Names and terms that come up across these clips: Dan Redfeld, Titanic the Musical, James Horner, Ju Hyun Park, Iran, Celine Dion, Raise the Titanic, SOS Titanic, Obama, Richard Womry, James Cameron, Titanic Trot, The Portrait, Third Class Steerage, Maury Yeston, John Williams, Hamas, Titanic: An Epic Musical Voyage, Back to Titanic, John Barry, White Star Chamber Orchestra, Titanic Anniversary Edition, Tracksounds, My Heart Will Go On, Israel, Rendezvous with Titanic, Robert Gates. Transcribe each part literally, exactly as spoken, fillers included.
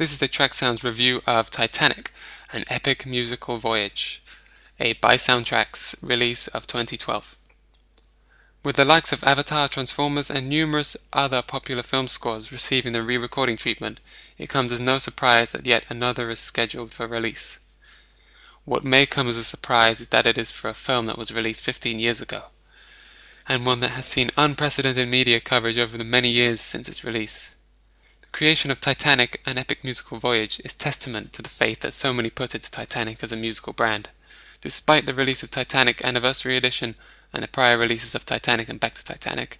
This is the Tracksounds review of Titanic, an epic musical voyage, a by Soundtracks release of twenty twelve. With the likes of Avatar, Transformers, and numerous other popular film scores receiving the re-recording treatment, it comes as no surprise that yet another is scheduled for release. What may come as a surprise is that it is for a film that was released fifteen years ago, and one that has seen unprecedented media coverage over the many years since its release. The creation of Titanic, an epic musical voyage, is testament to the faith that so many put into Titanic as a musical brand. Despite the release of Titanic Anniversary Edition and the prior releases of Titanic and Back to Titanic,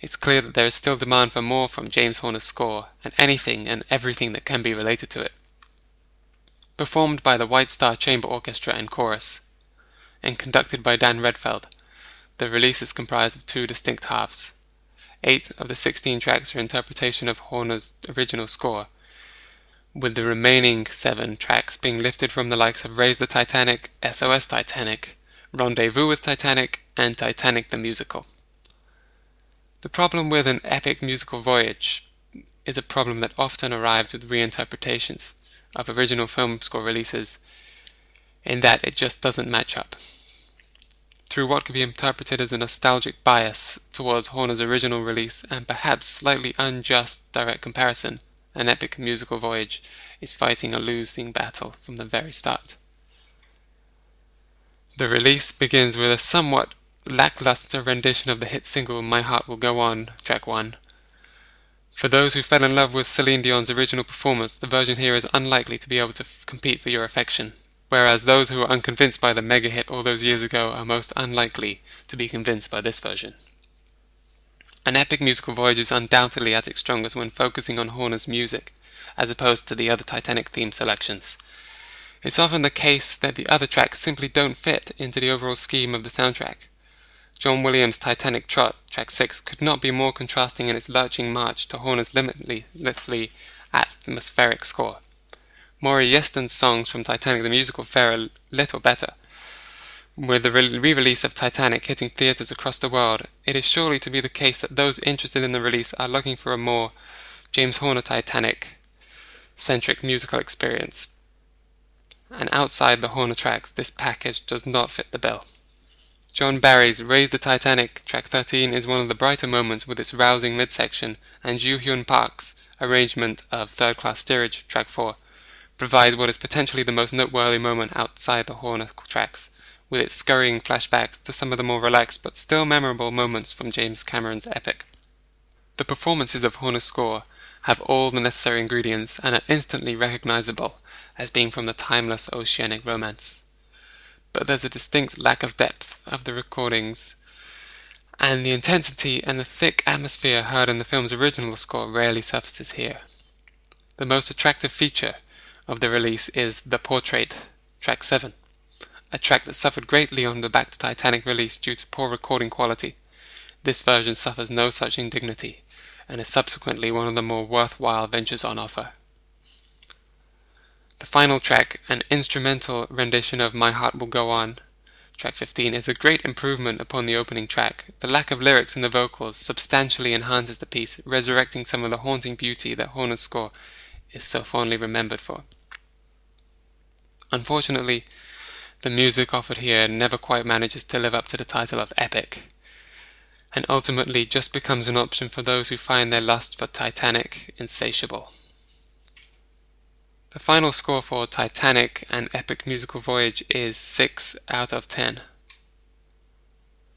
it's clear that there is still demand for more from James Horner's score, and anything and everything that can be related to it. Performed by the White Star Chamber Orchestra and Chorus, and conducted by Dan Redfeld, the release is comprised of two distinct halves. Eight of the sixteen tracks are interpretation of Horner's original score, with the remaining seven tracks being lifted from the likes of Raise the Titanic, S O S Titanic, Rendezvous with Titanic, and Titanic the Musical. The problem with an epic musical voyage is a problem that often arrives with reinterpretations of original film score releases, in that it just doesn't match up. Through what could be interpreted as a nostalgic bias towards Horner's original release and perhaps slightly unjust direct comparison, an epic musical voyage is fighting a losing battle from the very start. The release begins with a somewhat lackluster rendition of the hit single My Heart Will Go On, track one. For those who fell in love with Celine Dion's original performance, the version here is unlikely to be able to f- compete for your affection, whereas those who were unconvinced by the mega hit all those years ago are most unlikely to be convinced by this version. An epic musical voyage is undoubtedly at its strongest when focusing on Horner's music, as opposed to the other Titanic theme selections. It's often the case that the other tracks simply don't fit into the overall scheme of the soundtrack. John Williams' Titanic Trot, track six, could not be more contrasting in its lurching march to Horner's limitlessly atmospheric score. Maury Yeston's songs from Titanic the Musical fare a little better. With the re-release of Titanic hitting theatres across the world, it is surely to be the case that those interested in the release are looking for a more James Horner Titanic-centric musical experience. And outside the Horner tracks, this package does not fit the bill. John Barry's Raise the Titanic, track thirteen, is one of the brighter moments with its rousing midsection, and Ju Hyun Park's arrangement of Third Class Steerage, track four, provides what is potentially the most noteworthy moment outside the Horner tracks, with its scurrying flashbacks to some of the more relaxed but still memorable moments from James Cameron's epic. The performances of Horner's score have all the necessary ingredients and are instantly recognizable as being from the timeless oceanic romance. But there's a distinct lack of depth of the recordings, and the intensity and the thick atmosphere heard in the film's original score rarely surfaces here. The most attractive feature of the release is The Portrait, track seven, a track that suffered greatly on the Back to Titanic release due to poor recording quality. This version suffers no such indignity, and is subsequently one of the more worthwhile ventures on offer. The final track, an instrumental rendition of My Heart Will Go On, track fifteen, is a great improvement upon the opening track. The lack of lyrics in the vocals substantially enhances the piece, resurrecting some of the haunting beauty that Horner's score is so fondly remembered for. Unfortunately, the music offered here never quite manages to live up to the title of epic, and ultimately just becomes an option for those who find their lust for Titanic insatiable. The final score for Titanic, an epic musical voyage, is six out of ten.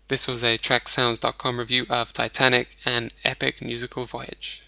This was a Tracksounds dot com review of Titanic, an epic musical voyage.